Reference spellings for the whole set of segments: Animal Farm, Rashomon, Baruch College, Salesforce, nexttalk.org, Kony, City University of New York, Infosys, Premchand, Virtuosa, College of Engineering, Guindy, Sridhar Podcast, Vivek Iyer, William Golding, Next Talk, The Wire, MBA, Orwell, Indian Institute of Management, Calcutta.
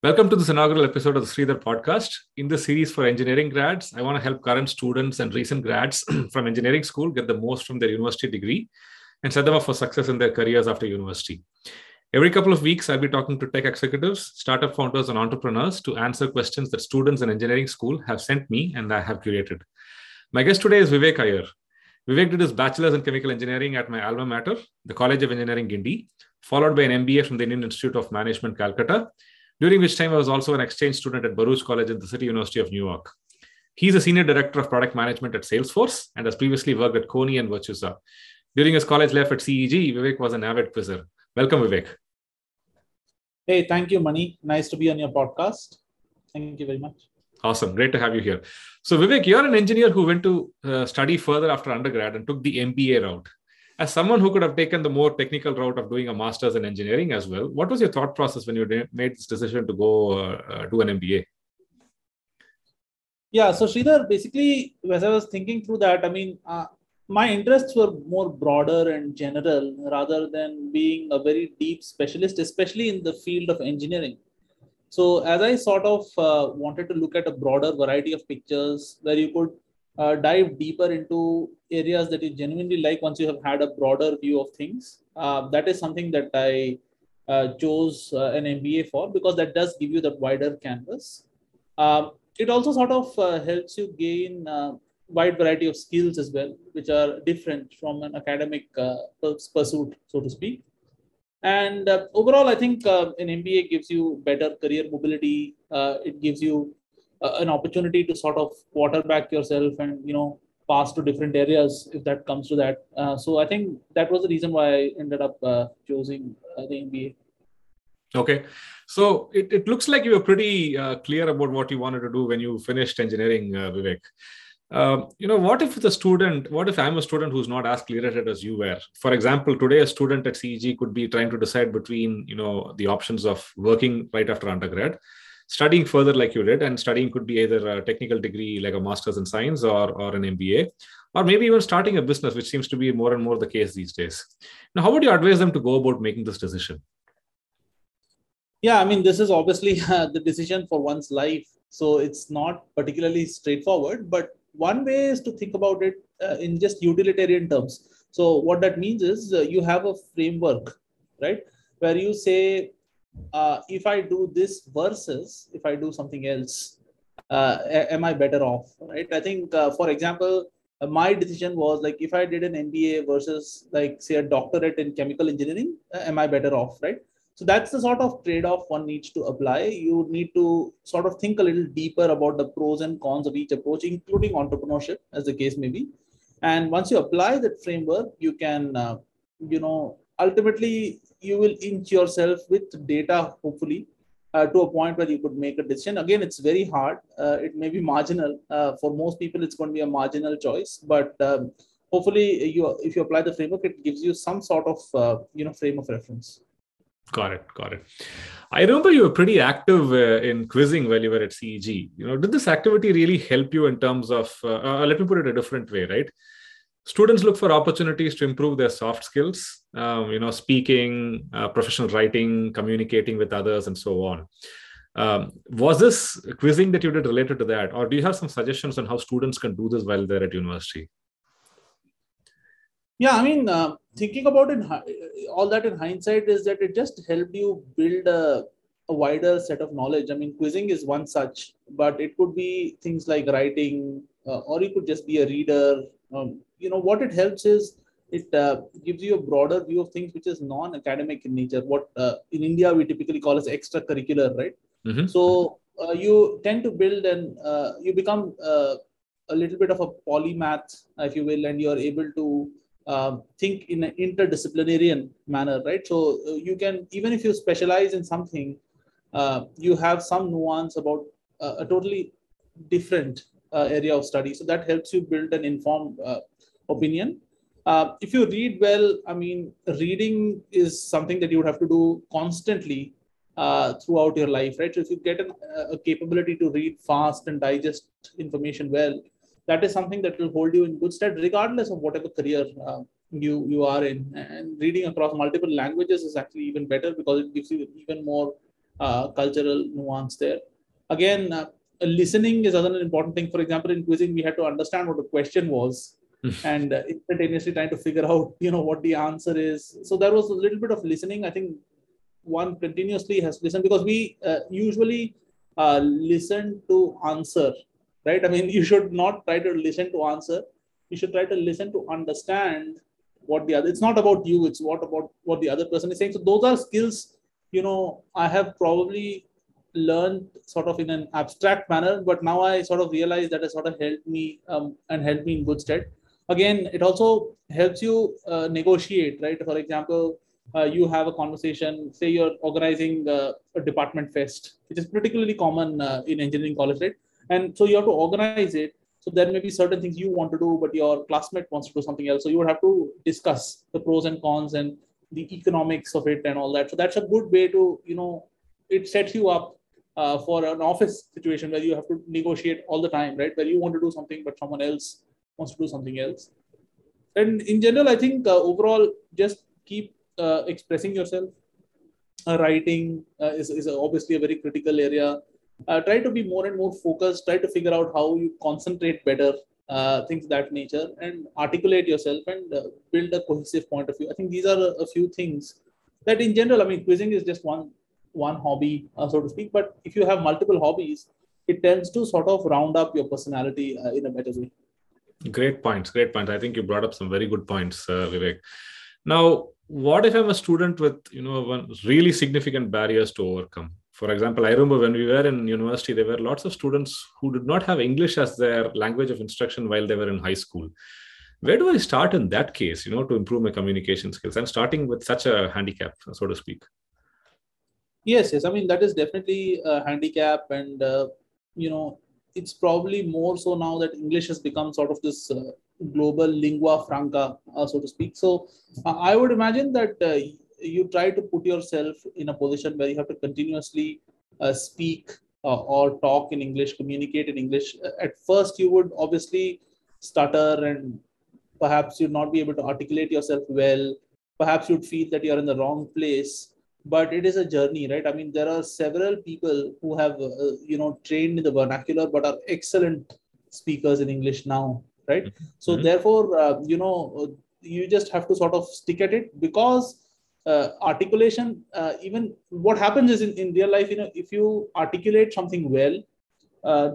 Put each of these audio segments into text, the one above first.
Welcome to this inaugural episode of the Sridhar Podcast. In this series for engineering grads, I want to help current students and recent grads from engineering school get the most from their university degree and set them up for success in their careers after university. Every couple of weeks, I'll be talking to tech executives, startup founders, and entrepreneurs to answer questions that students in engineering school have sent me and I have curated. My guest today is Vivek Iyer. Vivek did his bachelor's in chemical engineering at my alma mater, the College of Engineering, Guindy, followed by an MBA from the Indian Institute of Management, Calcutta, during which time I was also an exchange student at Baruch College at the City University of New York. He's a senior director of product management at Salesforce and has previously worked at Kony and Virtuosa. During his college life at CEG, Vivek was an avid quizzer. Welcome, Vivek. Hey, thank you, Mani. Nice to be on your podcast. Thank you very much. Awesome. Great to have you here. So Vivek, you're an engineer who went to study further after undergrad and took the MBA route. As someone who could have taken the more technical route of doing a master's in engineering as well, what was your thought process when you made this decision to go do an MBA? Yeah, so Sridhar, basically, as I was thinking through that, my interests were more broader and general rather than being a very deep specialist, especially in the field of engineering. So as I sort of wanted to look at a broader variety of pictures where you could dive deeper into areas that you genuinely like once you have had a broader view of things. That is something that I chose an MBA for, because that does give you that wider canvas. It also sort of helps you gain a wide variety of skills as well, which are different from an academic pursuit, so to speak. And overall, I think an MBA gives you better career mobility. It gives you an opportunity to sort of quarterback yourself and, pass to different areas if that comes to that. So I think that was the reason why I ended up choosing the MBA. Okay. So it looks like you were pretty clear about what you wanted to do when you finished engineering, Vivek. What if I'm a student who's not as clear-headed as you were? For example, today a student at CEG could be trying to decide between, the options of working right after undergrad, studying further like you did, and studying could be either a technical degree like a master's in science or an MBA, or maybe even starting a business, which seems to be more and more the case these days. Now, how would you advise them to go about making this decision? Yeah, this is obviously the decision for one's life. So it's not particularly straightforward, but one way is to think about it in just utilitarian terms. So what that means is you have a framework, right? Where you say, if I do this versus if I do something else, am I better off, right? I think, for example, my decision was like, if I did an MBA versus like, say, a doctorate in chemical engineering, am I better off, right? So that's the sort of trade-off one needs to apply. You need to sort of think a little deeper about the pros and cons of each approach, including entrepreneurship, as the case may be. And once you apply that framework, you can, ultimately, you will inch yourself with data, hopefully, to a point where you could make a decision. Again, it's very hard. It may be marginal. For most people, it's going to be a marginal choice. But hopefully, if you apply the framework, it gives you some sort of, frame of reference. Got it. I remember you were pretty active in quizzing while you were at CEG. Did this activity really help you in terms of, let me put it a different way, right? Students look for opportunities to improve their soft skills, speaking, professional writing, communicating with others, and so on. Was this quizzing that you did related to that? Or do you have some suggestions on how students can do this while they're at university? Yeah, thinking about it, all that in hindsight is that it just helped you build a wider set of knowledge. Quizzing is one such, but it could be things like writing, or you could just be a reader. What it helps is it gives you a broader view of things which is non-academic in nature, what in India we typically call as extracurricular, right? Mm-hmm. So you tend to build and you become a little bit of a polymath, if you will, and you're able to think in an interdisciplinarian manner, right? So you can, even if you specialize in something, you have some nuance about a totally different area of study. So that helps you build an informed opinion. If you read well, reading is something that you would have to do constantly throughout your life, right? So if you get a capability to read fast and digest information well, that is something that will hold you in good stead, regardless of whatever career you are in. And reading across multiple languages is actually even better because it gives you even more cultural nuance there. Again, listening is another important thing. For example, in quizzing, we had to understand what the question was and instantaneously trying to figure out, you know, what the answer is. So there was a little bit of listening. I think one continuously has to listen because we usually listen to answer, right? I mean, you should not try to listen to answer. You should try to listen to understand what the other, it's not about you, it's what about what the other person is saying. So those are skills, you know, I have probably learned sort of in an abstract manner, but now I sort of realize that it sort of helped me and helped me in good stead. Again, it also helps you negotiate, right? For example, you have a conversation, say you're organizing a department fest, which is particularly common in engineering college, right? And so you have to organize it. So there may be certain things you want to do, but your classmate wants to do something else. So you would have to discuss the pros and cons and the economics of it and all that. So that's a good way to, you know, it sets you up for an office situation where you have to negotiate all the time, right? Where you want to do something, but someone else wants to do something else. And in general, I think overall, just keep expressing yourself. Writing is obviously a very critical area. Try to be more and more focused, try to figure out how you concentrate better, things of that nature, and articulate yourself and build a cohesive point of view. I think these are a few things that in general, I mean, quizzing is just one hobby, so to speak, but if you have multiple hobbies, it tends to sort of round up your personality in a better way. Great points. I think you brought up some very good points, Vivek. Now, what if I'm a student with, you know, one really significant barriers to overcome? For example, I remember when we were in university, there were lots of students who did not have English as their language of instruction while they were in high school. Where do I start in that case, you know, to improve my communication skills? I'm starting with such a handicap, so to speak. Yes. I mean, that is definitely a handicap. And, you know, it's probably more so now that English has become sort of this global lingua franca, so to speak. So I would imagine that... you try to put yourself in a position where you have to continuously speak or talk in English, communicate in English. At first, you would obviously stutter and perhaps you'd not be able to articulate yourself well. Perhaps you'd feel that you're in the wrong place, but it is a journey, right? I mean, there are several people who have, you know, trained in the vernacular, but are excellent speakers in English now, right? Mm-hmm. So therefore, you know, you just have to sort of stick at it because articulation, even what happens is in real life, you know, if you articulate something well,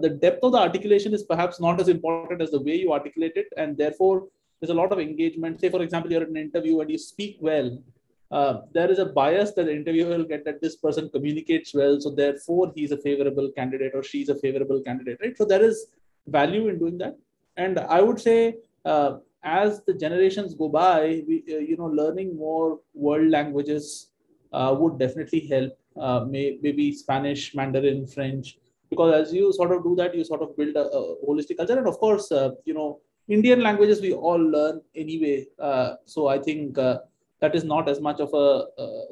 the depth of the articulation is perhaps not as important as the way you articulate it. And therefore, there's a lot of engagement. Say, for example, you're in an interview and you speak well. There is a bias that the interviewer will get that this person communicates well. So therefore, he's a favorable candidate or she's a favorable candidate, right? So there is value in doing that. And I would say, as the generations go by, we, you know, learning more world languages would definitely help. Maybe Spanish, Mandarin, French, because as you sort of do that, you sort of build a holistic culture. And of course, you know, Indian languages we all learn anyway. So I think that is not as much of a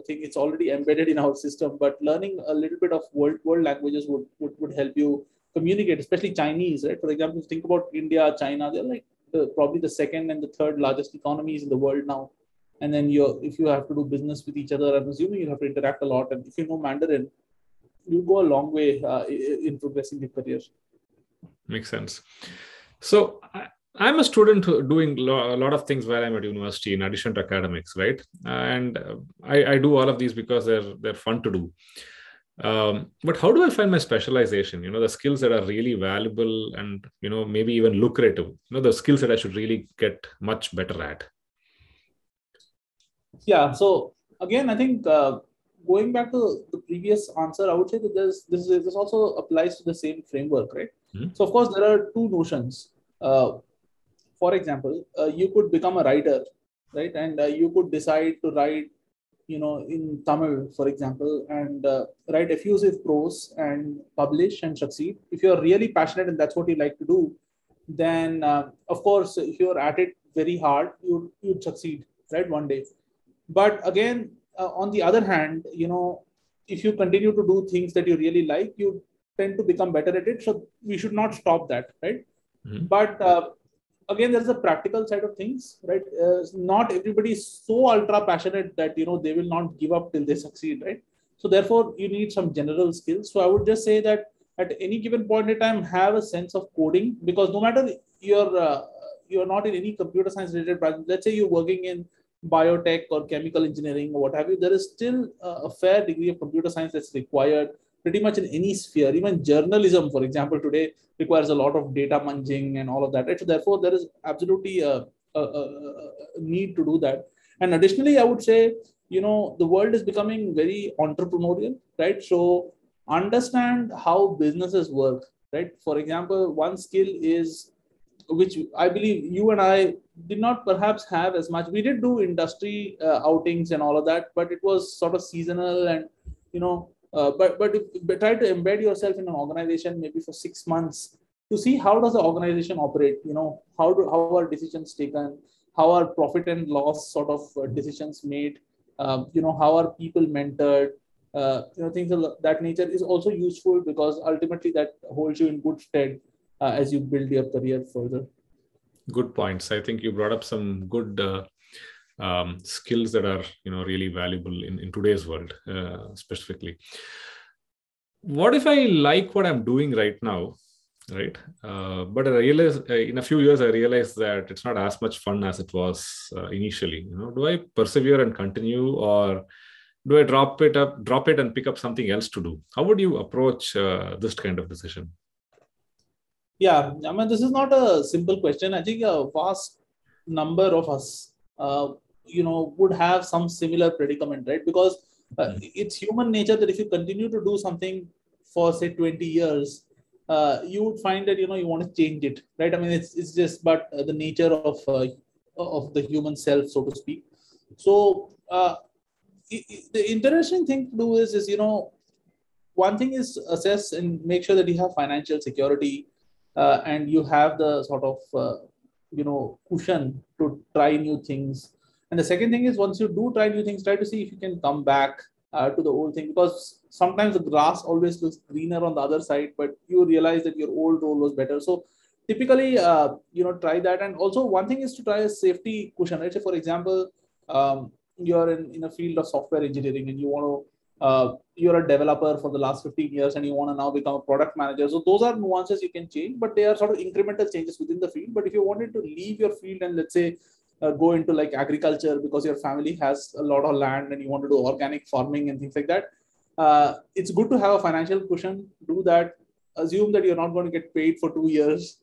thing. It's already embedded in our system. But learning a little bit of world languages would help you communicate, especially Chinese, right? For example, if you think about India, China, they're like probably the second and the third largest economies in the world now. And then if you have to do business with each other, I'm assuming you have to interact a lot. And if you know Mandarin, you go a long way in progressing your career. Makes sense. So I'm a student doing a lot of things while I'm at university in addition to academics, right? And I do all of these because they're fun to do. But how do I find my specialization, you know, the skills that are really valuable and, you know, maybe even lucrative, you know, the skills that I should really get much better at? Yeah. So again, I think going back to the previous answer, I would say that this also applies to the same framework, right? Mm-hmm. So of course, there are two notions. For example, you could become a writer, right? And you could decide to write, you know, in Tamil, for example, and write effusive prose and publish and succeed. If you're really passionate and that's what you like to do, then of course, if you're at it very hard, you'd succeed, right, one day. But again, on the other hand, you know, if you continue to do things that you really like, you tend to become better at it. So we should not stop that, right? Mm-hmm. But again, there's a practical side of things, right? Not everybody is so ultra passionate that, you know, they will not give up till they succeed, right? So therefore, you need some general skills. So I would just say that at any given point in time, have a sense of coding, because no matter you're not in any computer science related practice, let's say you're working in biotech or chemical engineering or what have you, there is still a fair degree of computer science that's required pretty much in any sphere. Even journalism, for example, today requires a lot of data munging and all of that, right? So therefore, there is absolutely a need to do that. And additionally, I would say, you know, the world is becoming very entrepreneurial, right? So understand how businesses work, right? For example, one skill is, which I believe you and I did not perhaps have as much. We did do industry outings and all of that, but it was sort of seasonal and, you know, but try to embed yourself in an organization maybe for 6 months to see how does the organization operate, you know, how are decisions taken, how are profit and loss sort of decisions made, you know, how are people mentored, you know, things of that nature is also useful because ultimately that holds you in good stead as you build your career further. Good points. I think you brought up some good skills that are, you know, really valuable in today's world, specifically. What if I like what I'm doing right now, right? But I realize in a few years, I realized that it's not as much fun as it was initially. You know, do I persevere and continue, or do I drop it and pick up something else to do? How would you approach this kind of decision? Yeah, I mean, this is not a simple question. I think a vast number of us, you know, would have some similar predicament, right? Because it's human nature that if you continue to do something for, say, 20 years, you would find that, you know, you want to change it, right? I mean, it's just but the nature of the human self, so to speak. So the interesting thing to do is, you know, one thing is assess and make sure that you have financial security, and you have the sort of, you know, cushion to try new things. And the second thing is, once you do try new things, try to see if you can come back to the old thing, because sometimes the grass always looks greener on the other side, but you realize that your old role was better. So typically, you know, try that. And also one thing is to try a safety cushion, right? So for example, you're in a field of software engineering and you want to you're a developer for the last 15 years and you want to now become a product manager. So those are nuances you can change, but they are sort of incremental changes within the field. But if you wanted to leave your field and let's say go into like agriculture because your family has a lot of land and you want to do organic farming and things like that, it's good to have a financial cushion. Do that. Assume that you're not going to get paid for 2 years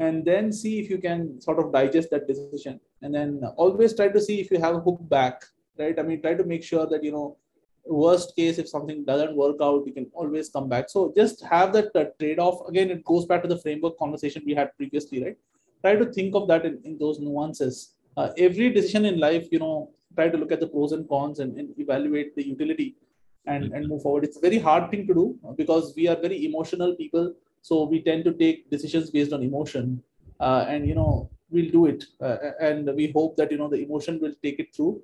and then see if you can sort of digest that decision. And then always try to see if you have a hook back, right? I mean, try to make sure that, you know, worst case, if something doesn't work out, you can always come back. So just have that trade-off. Again, it goes back to the framework conversation we had previously, right? Try to think of that in those nuances. Every decision in life, you know, try to look at the pros and cons and evaluate the utility and move forward. It's a very hard thing to do because we are very emotional people. So we tend to take decisions based on emotion and, you know, we'll do it. And we hope that, you know, the emotion will take it through.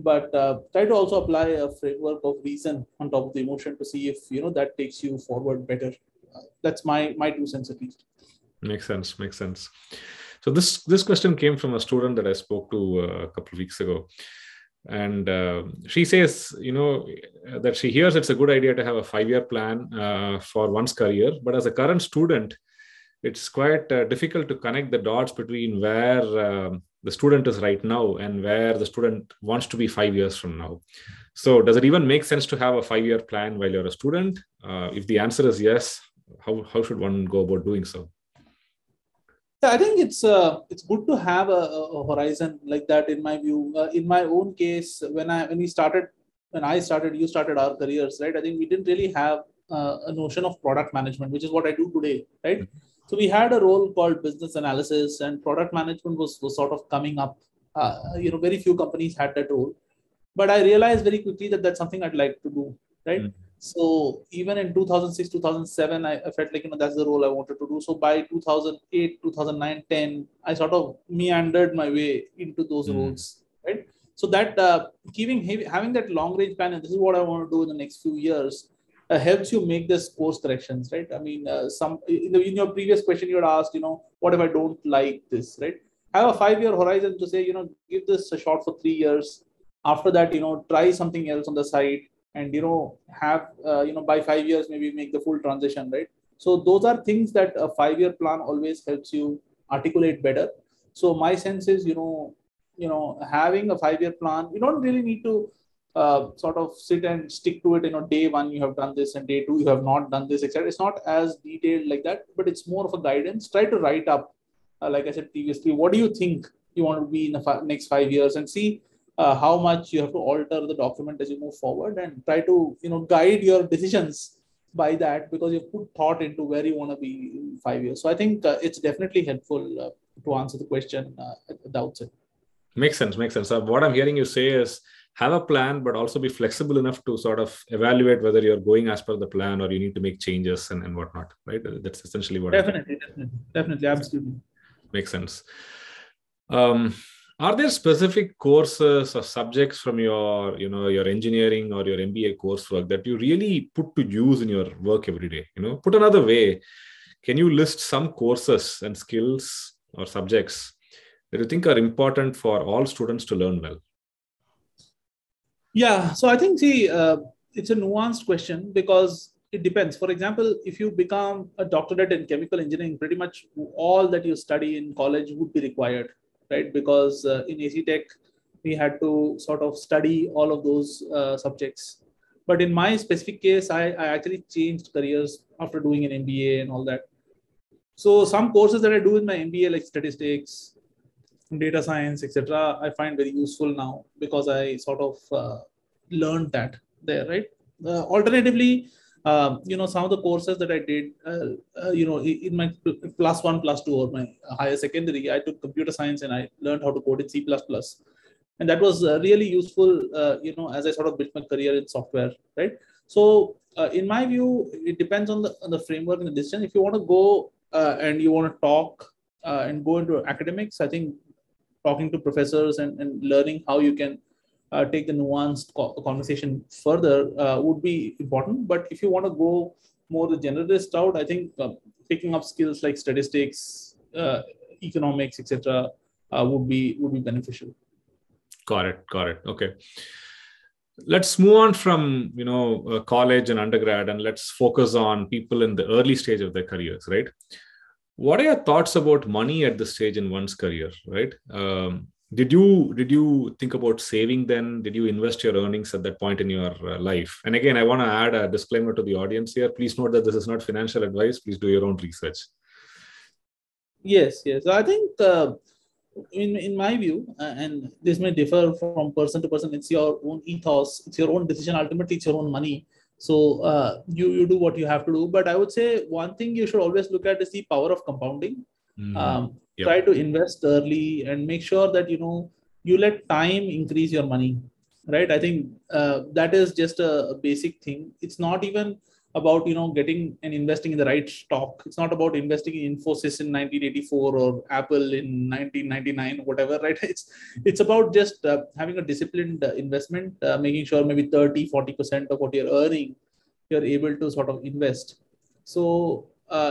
But try to also apply a framework of reason on top of the emotion to see if, you know, that takes you forward better. That's my 2 cents at least. Makes sense. So this question came from a student that I spoke to a couple of weeks ago. And she says, you know, that she hears it's a good idea to have a 5-year plan for one's career. But as a current student, it's quite difficult to connect the dots between where the student is right now and where the student wants to be 5 years from now. So does it even make sense to have a 5-year plan while you're a student? If the answer is yes, how should one go about doing so? Yeah, I think it's good to have a horizon like that, in my view. In my own case, when I started, you started our careers, right? I think we didn't really have a notion of product management, which is what I do today, right? Mm-hmm. So we had a role called business analysis, and product management was sort of coming up. You know, very few companies had that role, but I realized very quickly that that's something I'd like to do, right? Mm-hmm. So even in 2006, 2007, I felt like, you know, that's the role I wanted to do. So by 2008, 2009, 10, I sort of meandered my way into those roles, right? So that having that long range plan, and this is what I want to do in the next few years, helps you make this course corrections, right? I mean, in your previous question, you had asked, you know, what if I don't like this, right? Have a 5-year horizon to say, you know, give this a shot for 3 years. After that, you know, try something else on the side and have by 5 years maybe make the full transition, right? So those are things that a 5-year plan always helps you articulate better. So my sense is having a 5-year plan, you don't really need to sort of sit and stick to it. Day one you have done this and day two you have not done this, etc. It's not as detailed like that, but it's more of a guidance. Try to write up, like I said previously, what do you think you want to be in the next 5 years, and see how much you have to alter the document as you move forward, and try to guide your decisions by that, because you've put thought into where you want to be in 5 years. So I think it's definitely helpful to answer the question at the outset. Makes sense. What I'm hearing you say is have a plan, but also be flexible enough to sort of evaluate whether you're going as per the plan or you need to make changes and whatnot, right? That's essentially what Definitely, absolutely. Makes sense. Are there specific courses or subjects from your, your engineering or your MBA coursework that you really put to use in your work every day? Put another way, can you list some courses and skills or subjects that you think are important for all students to learn well? Yeah, so I think, it's a nuanced question because it depends. For example, if you become a doctorate in chemical engineering, pretty much all that you study in college would be required, right? Because in AC Tech, we had to sort of study all of those subjects. But in my specific case, I actually changed careers after doing an MBA and all that. So some courses that I do in my MBA, like statistics, data science, etc., I find very useful now because I sort of learned that there, right? Alternatively, some of the courses that I did, in my +1, +2 or my higher secondary, I took computer science and I learned how to code in C++. And that was really useful, as I sort of built my career in software, right? So in my view, it depends on the framework and the decision. If you want to go and you want to talk and go into academics, I think talking to professors and learning how you can take the nuanced conversation further would be important. But if you want to go more the generalist route, I think picking up skills like statistics, economics, etc., would be beneficial. Got it. Okay. Let's move on from college and undergrad, and let's focus on people in the early stage of their careers, right? What are your thoughts about money at this stage in one's career, right? Did you think about saving then? Did you invest your earnings at that point in your life? And again, I want to add a disclaimer to the audience here. Please note that this is not financial advice. Please do your own research. Yes. I think in my view, and this may differ from person to person, it's your own ethos, it's your own decision. Ultimately, it's your own money. So you do what you have to do. But I would say one thing you should always look at is the power of compounding. Mm-hmm. Try to invest early and make sure that, you let time increase your money, right? I think that is just a basic thing. It's not even about, getting and investing in the right stock. It's not about investing in Infosys in 1984 or Apple in 1999, whatever, right? It's about just having a disciplined investment, making sure maybe 30, 40% of what you're earning, you're able to sort of invest. So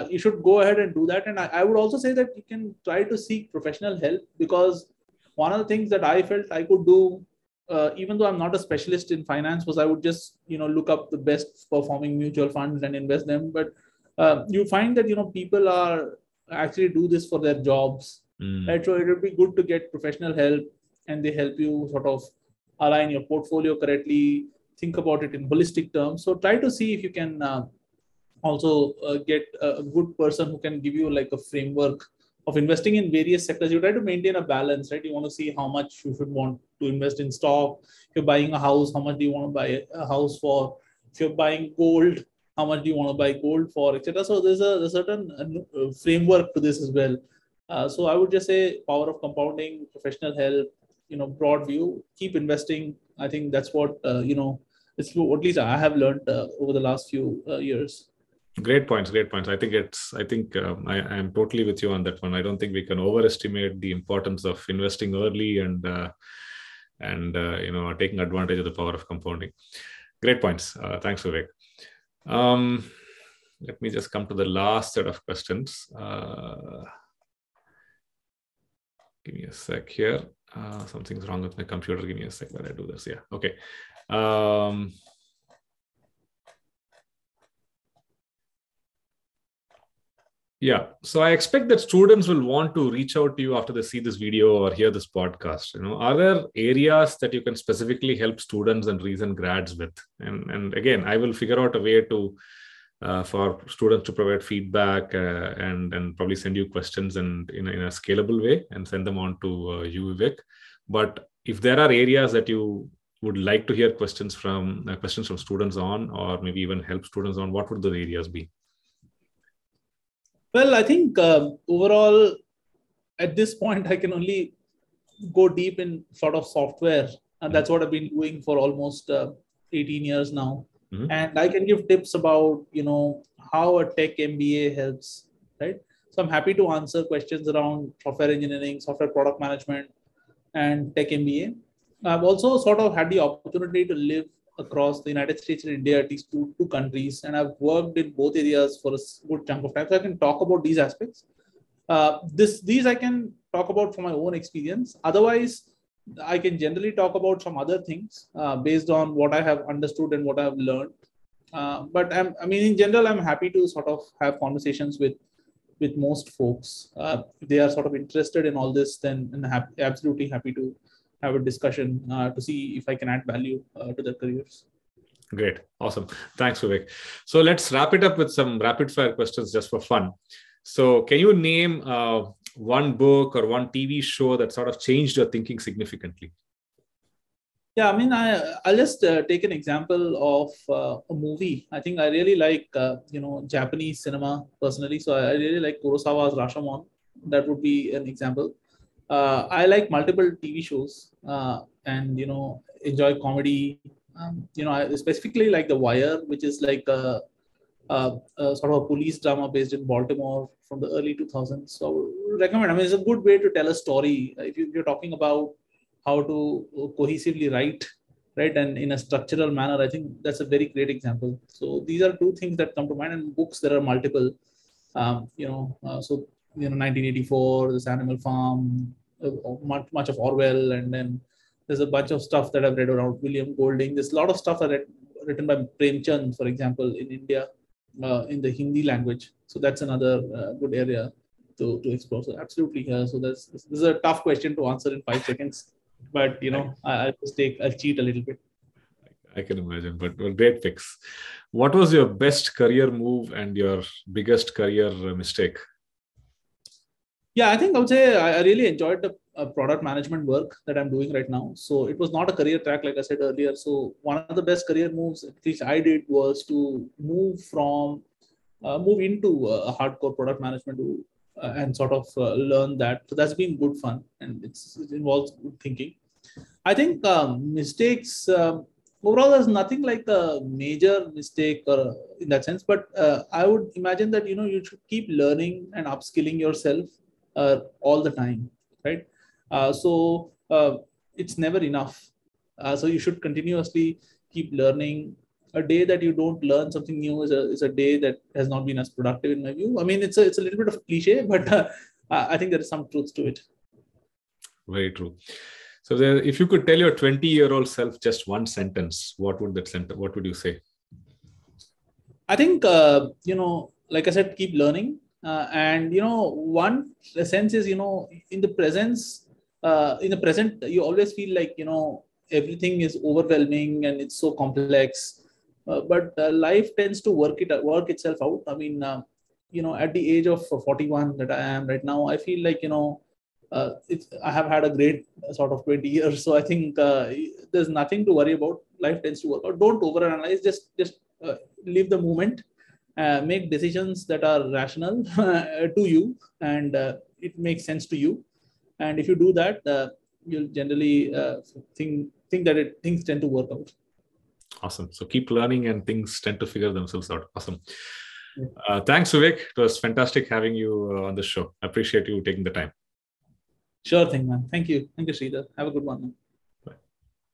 you should go ahead and do that. And I would also say that you can try to seek professional help, because one of the things that I felt I could do, even though I'm not a specialist in finance, was I would just, look up the best performing mutual funds and invest them. But you find that, people are actually do this for their jobs. Mm. Right? So it would be good to get professional help, and they help you sort of align your portfolio correctly, think about it in holistic terms. So try to see if you can also get a good person who can give you like a framework of investing in various sectors. You try to maintain a balance, right? You want to see how much you should want to invest in stock. If you're buying a house, how much do you want to buy a house for? If you're buying gold, how much do you want to buy gold for, etc. So there's a certain framework to this as well. So I would just say power of compounding, professional help, broad view, keep investing. I think that's what, it's at least I have learned over the last few years. Great points. I am totally with you on that one. I don't think we can overestimate the importance of investing early and taking advantage of the power of compounding. Great points. Thanks, Vivek. Let me just come to the last set of questions. Give me a sec here. Something's wrong with my computer. Give me a sec while I do this. Yeah. Okay. Yeah. So I expect that students will want to reach out to you after they see this video or hear this podcast. You know, are there areas that you can specifically help students and recent grads with? And again, I will figure out a way to for students to provide feedback and probably send you questions and in a scalable way and send them on to you, Vivek. But if there are areas that you would like to hear questions from students on, or maybe even help students on, what would those areas be? Well, I think overall, at this point, I can only go deep in sort of software. And that's what I've been doing for almost 18 years now. Mm-hmm. And I can give tips about, how a tech MBA helps, right? So I'm happy to answer questions around software engineering, software product management, and tech MBA. I've also sort of had the opportunity to live across the United States and India, at least two countries. And I've worked in both areas for a good chunk of time. So I can talk about these aspects. These I can talk about from my own experience. Otherwise, I can generally talk about some other things based on what I have understood and what I've learned. But in general, I'm happy to sort of have conversations with most folks. If they are sort of interested in all this, then I'm absolutely happy to have a discussion to see if I can add value to their careers. Great. Awesome. Thanks, Vivek. So let's wrap it up with some rapid fire questions just for fun. So can you name one book or one TV show that sort of changed your thinking significantly? Yeah, I'll just take an example of a movie. I think I really like, Japanese cinema personally. So I really like Kurosawa's Rashomon. That would be an example. I like multiple TV shows and enjoy comedy. I specifically like The Wire, which is like a sort of a police drama based in Baltimore from the early 2000s. So I would recommend, it's a good way to tell a story. If you're talking about how to cohesively write, right, and in a structural manner, I think that's a very great example. So these are two things that come to mind, and books, there are multiple, so 1984, this Animal Farm, much of Orwell, and then there's a bunch of stuff that I've read around William Golding. There's a lot of stuff written by Premchand, for example, in India, in the Hindi language. So that's another good area to explore. So absolutely, so this is a tough question to answer in 5 seconds, but I'll cheat a little bit. I can imagine, but great picks. What was your best career move and your biggest career mistake? Yeah, I think I would say I really enjoyed the product management work that I'm doing right now. So it was not a career track, like I said earlier. So one of the best career moves, at least I did, was to move into hardcore product management and sort of learn that. So that's been good fun, and it involves good thinking. I think mistakes, overall, there's nothing like a major mistake or in that sense. But I would imagine that, you should keep learning and upskilling yourself all the time, right? So it's never enough. So you should continuously keep learning. A day that you don't learn something new is a day that has not been as productive, in my view. It's a little bit of a cliche, but I think there is some truth to it. Very true. So if you could tell your 20-year-old self just one sentence, what would you say? I think, like I said, keep learning. One sense is, in the present, you always feel like, everything is overwhelming and it's so complex, but life tends to work itself out. At the age of 41 that I am right now, I feel like, I have had a great sort of 20 years. So I think there's nothing to worry about. Life tends to work out. Don't overanalyze, just live the moment. Make decisions that are rational to you, and it makes sense to you. And if you do that, you'll generally think that things tend to work out. Awesome. So keep learning, and things tend to figure themselves out. Awesome. Yeah. Thanks, Vivek. It was fantastic having you on the show. I appreciate you taking the time. Sure thing, man. Thank you. Thank you, Sridhar. Have a good one, man.